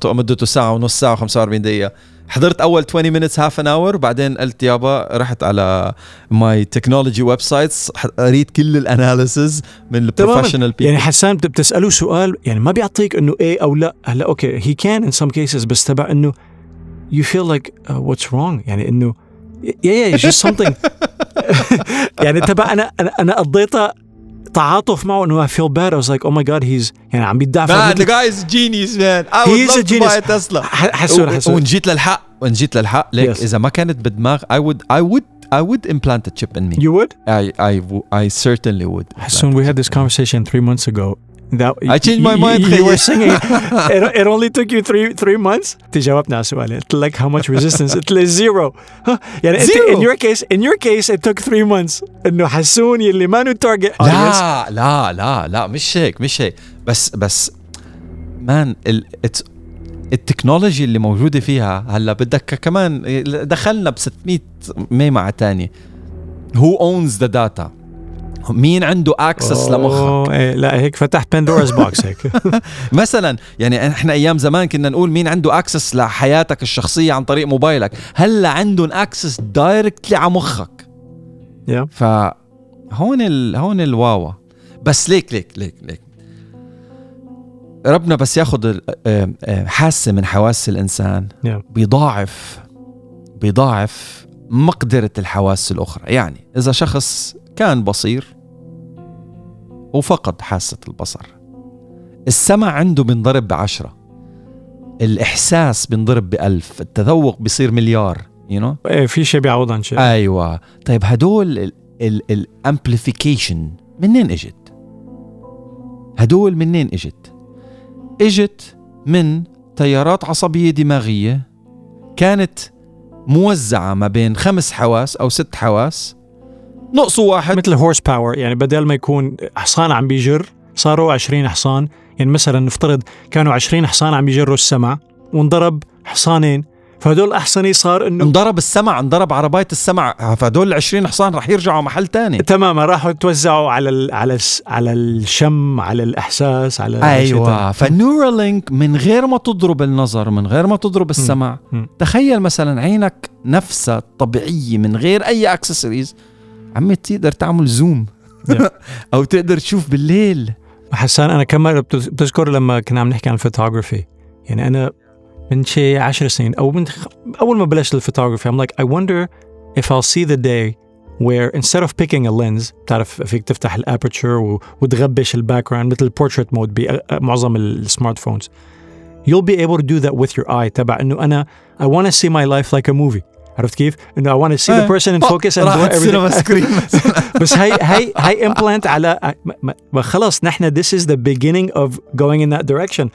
مدته ساعة ونص، ساعة و45 دقيقة. حضرت أول 20 minutes half an hour، بعدين قلت يابا رحت على my technology websites قريت كل الاناليسز من ال professional people. يعني حسان بتسأله سؤال يعني ما بيعطيك إنه إيه أو لا. هلا أوكي he can in some cases، بس تبع إنه you feel like what's wrong. يعني إنه yeah it's just something. يعني تبع أنا قضيتها التعاطف معه انه I feel bad. I was like oh my god he's يعني عم بيدافع. The guy is genius man. I would love to buy a Tesla. حسون. ونجيت للحق ليك yes. إذا ما كانت بدماغ I would implant a chip in me. You would? I certainly would. Hassan, we had this conversation 3 months ago. That I changed my mind. You were singing. It only took you three months. تجاوبنا على سؤالي. Like how much resistance? It's like zero. يعني zero. In your case, it took 3 months. إنه حسون يلي ما نتارجت. لا مش هيك. بس man it's التكنولوجي اللي موجودة فيها هلا بدك كمان دخلنا ب600 ميمعة تاني. Who owns the data؟ مين عنده access لمخك؟ لا هيك فتح Pandora's box هيك. مثلا يعني احنا ايام زمان كنا نقول مين عنده access لحياتك الشخصية عن طريق موبايلك، هلا عندهم access directly على مخك. yeah. فهون هون الواوا. بس ليك ربنا بس ياخد حاسة من حواس الإنسان. yeah. بيضاعف مقدرة الحواس الأخرى. يعني إذا شخص كان بصير وفقد حاسة البصر، السمع عنده بنضرب 10، الإحساس بنضرب 1000، التذوق بيصير 1,000,000 في شيء بيعوض عن شيء. أيوة. طيب هدول الامبليفيكيشن منين إجت؟ اجت من تيارات عصبية دماغية كانت موزعة ما بين 5 حواس أو 6 حواس، نقصوا 1 مثل هورس باور. يعني بدل ما يكون حصان عم بيجر صاروا 20 حصان. يعني مثلا نفترض كانوا 20 حصان عم بيجروا السمع وانضرب 2 حصان، فهدول أحصني صار إنه انضرب السمع، انضرب عرباية السمع، فهدول 20 حصان رح يرجعوا محل تاني تماما، راحوا يتوزعوا على الشم، على الإحساس، على أيوة. فالنيورالينك من غير ما تضرب النظر، من غير ما تضرب السمع، تخيل مثلا عينك نفسها طبيعية من غير أي أكسسوريز، عمي تقدر تعمل زوم أو تقدر تشوف بالليل. حسان أنا كمان بتذكر لما كنا عم نحكي عن الفوتوغرافي، يعني أنا من شيء 10 سنين أو من أول ما بلشت الفوتوغرافي I'm like I wonder if I'll see the day where instead of picking a lens بتعرف فيك تفتح الأبرتشر وتغبش الباكراوند مثل portrait mode بمعظم السمارت فونز. You'll be able to do that with your eye. تبع إنه أنا I want to see my life like a movie. عرفت كيف؟ إنه I want to see the person in focus and do everything. بس هاي implant على خلاص نحن this is the beginning of going in that direction.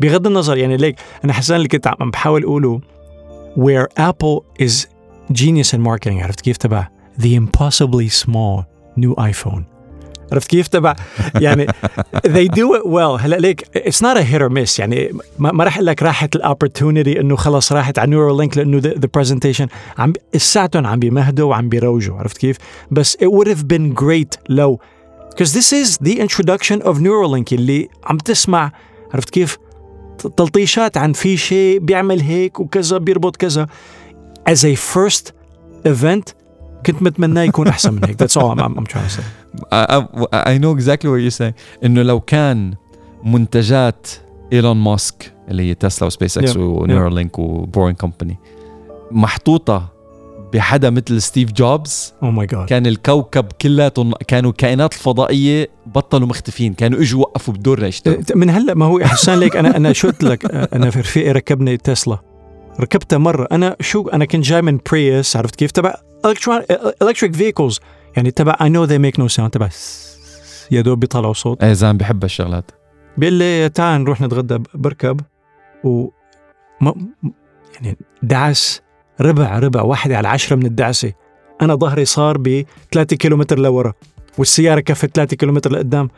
بغض النظر يعني ليك أنا حسان اللي كنت عم بحاول أقوله where Apple is genius in marketing. عرفت كيف؟ تبع the impossibly small new iPhone. عرفت كيف؟ تبع يعني they do it well. هلا ليك it's not a hit or miss. يعني ما راح لك راحت الopportunity إنه خلاص راحت على Neuralink لأنه the presentation عم الساعتهم عم بيمهدوا وعم بيروجوا. عرفت كيف؟ بس it would have been great لو because this is the introduction of Neuralink اللي عم تسمع. عرفت كيف؟ تلطيشات عن في شيء بيعمل هيك وكذا بيربط كذا as a first event. كنت متمنى يكون أحسن من هيك. That's all I'm trying to say. I know exactly what you're saying. إنه لو كان منتجات إيلون ماسك اللي هي تسلا وسبيس اكس ونيورالينك وبورين كومباني محطوطة بحدا مثل ستيف جوبز، oh my God. كان الكوكب كله كانوا كائنات الفضائية بطلوا مختفين، كانوا إجوا وقفوا بدور يشتغلوا من هلأ. ما هو أحسن لك أنا شوت لك أنا في رفيقي ركبني تسلا، ركبتها مرة. أنا كنت جاي من بريس. عرفت كيف؟ تبع electric vehicles يعني تبع I know they make no sound. تبع يا دوب بيطلعوا صوت. اي زلمه بحب الشغلات. بيقول لي تعال نروح نتغدى، بركب و يعني دعس ربع واحدة على 10 من الدعسة، أنا ظهري صار ب 3 كيلومتر لورا والسيارة كفت 3 كيلومتر لقدام.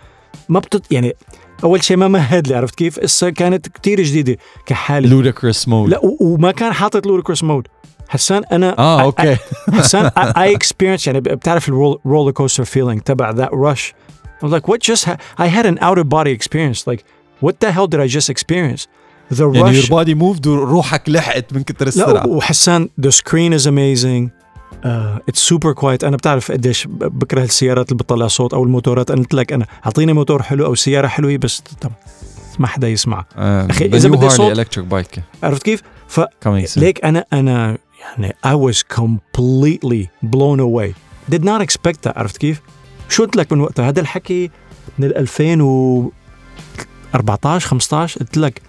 ما يعني أول شيء ما مهد لي. عرفت كيف؟ كانت كتير جديدة كحالة ludicrous mode. لا وما كان حاطط ludicrous mode. حسان أنا أوكي. حسان I experienced يعني بتعرف roller coaster feeling تبع that rush. I was like what just I had an outer body experience. Like what the hell did I just experience? The rush. يعني your body moved وروحك لحقت من كتر السرعة. وحسان the screen is amazing. It's super quiet. أنا بتعرف قديش بكره السيارات اللي بتطلع صوت أو الموتورات. أنا قلت لك أنا أعطيني موتور حلو أو سيارة حلوة بس ما حدا يسمع. أخي إذا بدي صوت electric bike. عرفت كيف؟ ليك أنا يعني I was completely blown away. Did not expect that. عرفت كيف؟ شو قلت لك من وقتها هذا الحكي من 2014 15 قلت لك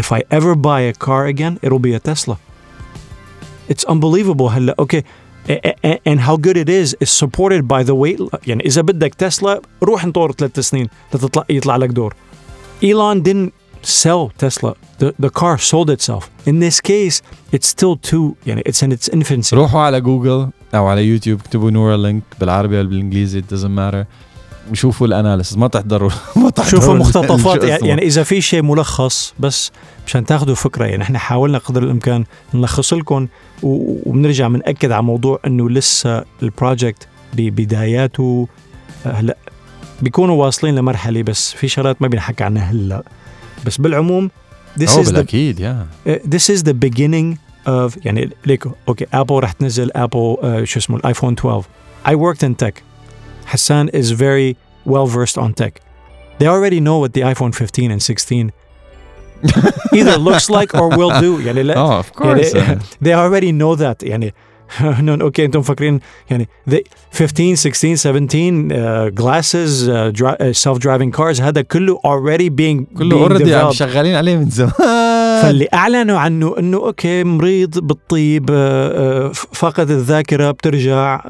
if I ever buy a car again it'll be a Tesla. It's unbelievable. هلا اوكي and how good it is supported by the way. يعني إذا بدك تسلا روح انطور 3 سنين لتطلع يطلع لك دور. Elon didn't sell Tesla. The car sold itself. In this case, it's still too. يعني it's in its infancy. روحوا على جوجل أو على يوتيوب اكتبوا Neuralink بالعربي أو بالإنجليزي it doesn't matter. شوفوا الأناليسز ما تحضروا. شوفوا مقتطفات يعني إذا في شيء ملخص بس مشان تاخدوا فكرة. يعني إحنا حاولنا قدر الإمكان نلخص لكم وبنرجع منأكد على موضوع إنه لسه البروجكت ببداياته. هلا بيكونوا واصلين لمرحلة بس في شغلات ما بنحكي عنها هلا. بس بالعموم this is the beginning of يعني ليكو اوكي ابل رح تنزل ابل شو اسمه الايفون 12. I worked in tech. Hassan is very well versed on tech. They already know what the iPhone 15 and 16 either looks like or will do. يعني oh, of course. يعني they already know that. يعني اوكي انتم فاكرين يعني 15 16 17 glasses self driving cars هذا كله already being already عم شغالين عليه من زمان. فاللي اعلنوا عنه انه اوكي مريض بالطيب فقد الذاكره بترجع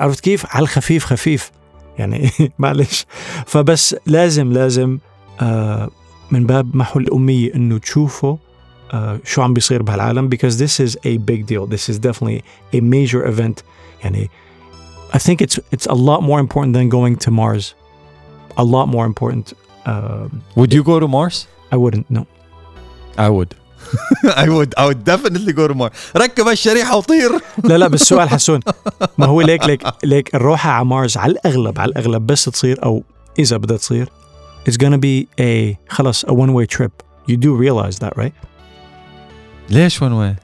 عرفت كيف على الخفيف خفيف يعني معلش. فبس لازم من باب محو الاميه انه تشوفوا شو عم بيصير بهالعالم because this is a big deal. This is definitely a major event. يعني I think it's a lot more important than going to Mars. A lot more important. Would you go to Mars? I wouldn't. No. I would. I would definitely go to Mars. ركب الشريحة وطير. لا بس سؤال حسون ما هو ليك الروحة على مارس على الأغلب بس تصير أو إذا بدها تصير it's gonna be a one way trip. You do realize that, right? ليش وين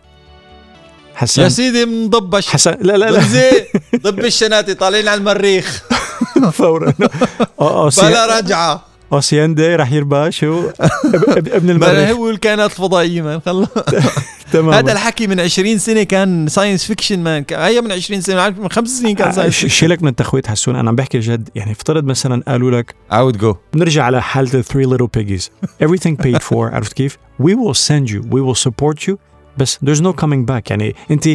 حسن يا سيدي منضبش حسن لا ضب الشناتي طالعين على المريخ فورا بلا رجعة اوسيان دي راح يربى شو ابن المريخ هو الكائنات الفضائية مان خلص تمام. هذا الحكي من 20 سنة كان ساينس فيكشن مان. هي من 20 سنة من 5 سنين كان ساينس فيكشن. شيلك من التخويت حسون أنا عم بحكي جد. يعني افترض مثلا قالوا لك I would go بنرجع على حالة 3 little piggies everything paid for عرفت كيف we will send you we will support you بس there's no coming back. يعني انت I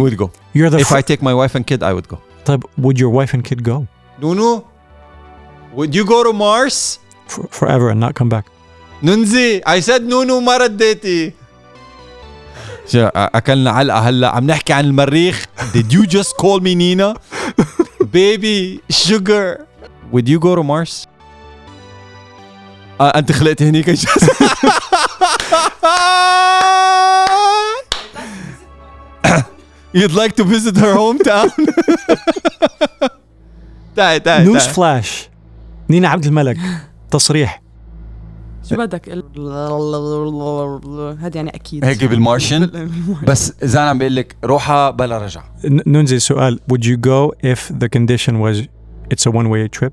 would go if I take my wife and kid I would go. طيب would your wife and kid go? No would you go to Mars? Forever and not come back. ننزي I said no ما رديتي. أكلنا علقة هلا عم نحكي عن المريخ. Did you just call me Nina? Baby sugar. Would you go to Mars? أنت خلقت هنيك جاز. You'd like to visit her hometown? تعي. News flash. نينا عبد الملك تصريح. شو بدك هذا يعني اكيد هيك بالمارشن. بس اذا انا عم بقول لك روحها بلا رجع. ننزل سؤال would you go if the condition was it's a one way trip.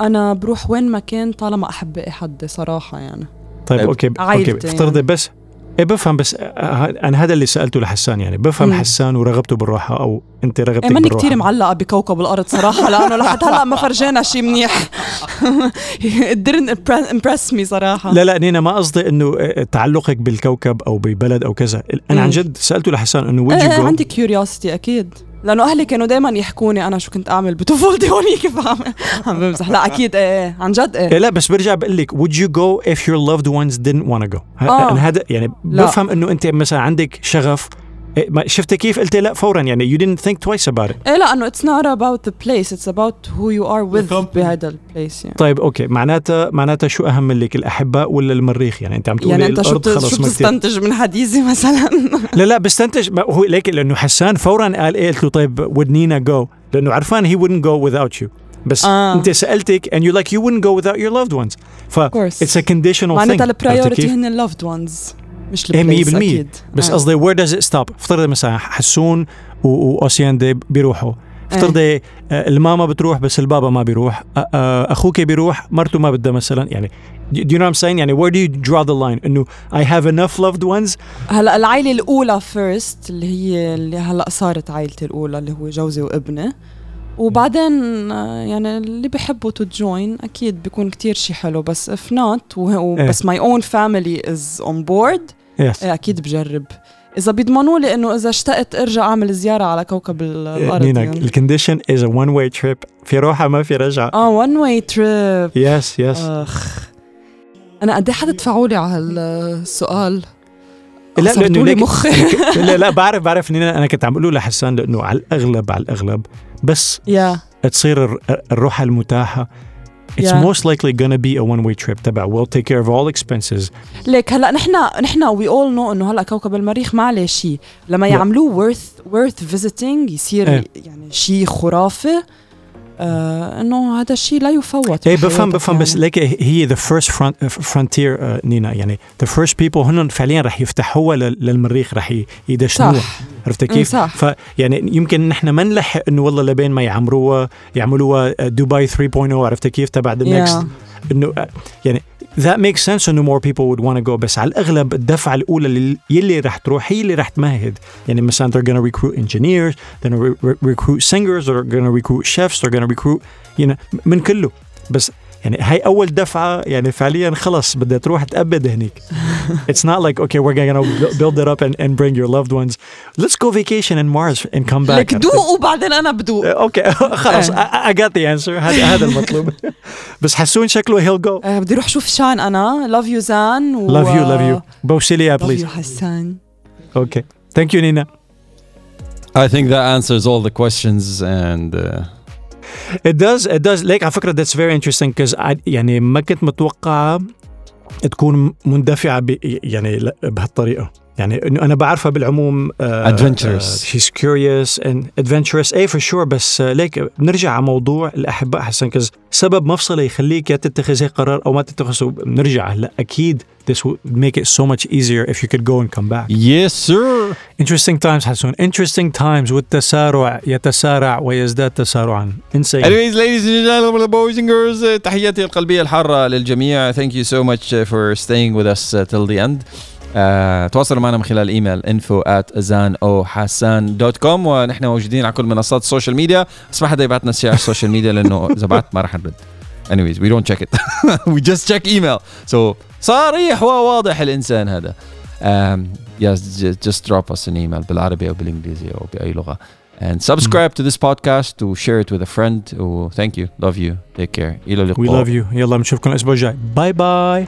انا بروح وين ما كان طالما احب احد صراحه يعني. طيب اوكي افترضي بس بفهم بس انا هذا اللي سالته لحسان. يعني بفهم حسان ورغبته بالروحه او انت رغبتك بالروحه. ماني كتير معلقه بكوكب الارض صراحه لانه لحد هلا ما فرجانا شيء منيح. didn't impress me صراحه. لا نينا ما قصدي انه تعلقك بالكوكب او ببلد او كذا. انا عن جد سالته لحسان انه would you go. عندي curiosity اكيد لانه اهلي كانوا دائما يحكوني انا شو كنت اعمل بطفولتي هونيك فاهم. عم بمزح. لا اكيد عن جد لا بس برجع بقول لك would you go if your loved ones didn't want to go. هذا يعني بفهم انه انت مثلا عندك شغف. شفت كيف قلت لا فورا يعني you didn't think twice about it. لا انه it's not about the place it's about who you are with بهذا البلايس يعني. طيب اوكي معناتها شو اهم لك الأحباء ولا المريخ؟ يعني انت عم تقولي يعني الارض خلص شو بتستنتج من حديثي مثلا؟ لا بستنتج هو ليك لانه حسان فورا قال قلت له طيب would Nina go لانه عرفان he wouldn't go without you. بس انت سألتك and you're like you wouldn't go without your loved ones. It's a conditional thing. معناتها priority هن loved ones مش البلايس أكيد. بس قصدي where does it stop. افترضي مثلا حسون وأوسيان دي بيروحوا. افترضي الماما بتروح بس البابا ما بيروح. أخوك بيروح مرته ما بدها مثلا. يعني do you know what I'm saying يعني where do you draw the line إنه I have enough loved ones. هلا العائلة الأولى first اللي هي اللي هلا صارت عائلتي الأولى اللي هو جوزي وابنه وبعدين يعني اللي بيحبوا تو جوين اكيد بيكون كتير شيء حلو, بس if not بس my own family is on board yes. اكيد بجرب اذا بيضمنوا لي انه اذا اشتقت ارجع اعمل زياره على كوكب الارض. يعني الكونديشن از ا وان واي تريب, في روحه ما في رجعه. وان واي تريب يس يس. انا قد ايه حتدفعوا لي على هالسؤال؟ لا لانه لا بعرف ان انا كنت عم بقوله لحسان لانه على الاغلب بس تصير الروحه المتاحه it's yeah. most likely gonna be a one-way trip تبع we'll take care of all expenses. ليك هلا نحنا we all know إنه هلا كوكب المريخ ما عليه شيء, لما يعملوه worth visiting يصير يعني شيء خرافي. إنه هذا الشيء لا يفوت. بفهم يعني. بس ليك هي the first frontier نينا, يعني the first people هن فعليا رح يفتحوها للمريخ, رح يدشنوها, عرفت كيف؟ فيعني يمكن نحن ما نلحق إنه والله لبين ما يعملوها دبي 3.0, عرفت كيف؟ تبع the next إنه يعني that makes sense إنه more people would want to go, بس على الأغلب الدفعة الأولى يلي رح تروح هي اللي رح تمهد. يعني مثلا they're gonna recruit engineers, they're gonna recruit singers, they're gonna recruit chefs, they're gonna recruit من كله. بس يعني هاي أول دفعة, يعني فعليا خلص بدها تروح تأبد هنيك. It's not like okay we're gonna build it up and bring your loved ones. Let's go vacation in Mars and come back. لك دوق وبعدين أنا بدوق. Okay خلاص I got the answer. هذا المطلوب. بس حسون شكله he'll go. بدي روح شوف شان أنا. Love you زان. Love you. بوسيليا please. Love you حسان. Okay thank you Nina. I think that answers all the questions and. It does. Like, على فكرة that's very interesting because يعني ما كنت متوقعة تكون مندفعة يعني بهالطريقة. يعني إنه أنا بعرفها بالعموم adventurous. She's curious and adventurous. For sure. بس like بنرجع على موضوع الأحباء حسن, because سبب مفصلي يخليك يا تتخذ قرار أو ما تتخذه. بنرجع هلا أكيد this would make it so much easier if you could go and come back. Yes sir. Interesting times حسن. Interesting times. والتسارع يتسارع ويزداد تسارعا. Insane. Anyways ladies and gentlemen, boys and girls, تحياتي القلبية الحارة للجميع. Thank you so much for staying with us till the end. تواصلوا معنا من خلال ايميل info@zanohassan.com, ونحن موجودين على كل منصات السوشيال ميديا, بس ما حدا يبعتنا شيء على السوشيال ميديا لانه اذا بعت ما راح نرد. Anyways we don't check it. We just check email. So صريح وواضح الانسان هذا. Yes just drop us an email بالعربي او بالانجليزي او باي لغه, and subscribe to this podcast to share it with a friend. Oh, thank you, love you, take care, إلى اللقاء. We love you. يلا نشوفكم الاسبوع الجاي. باي باي.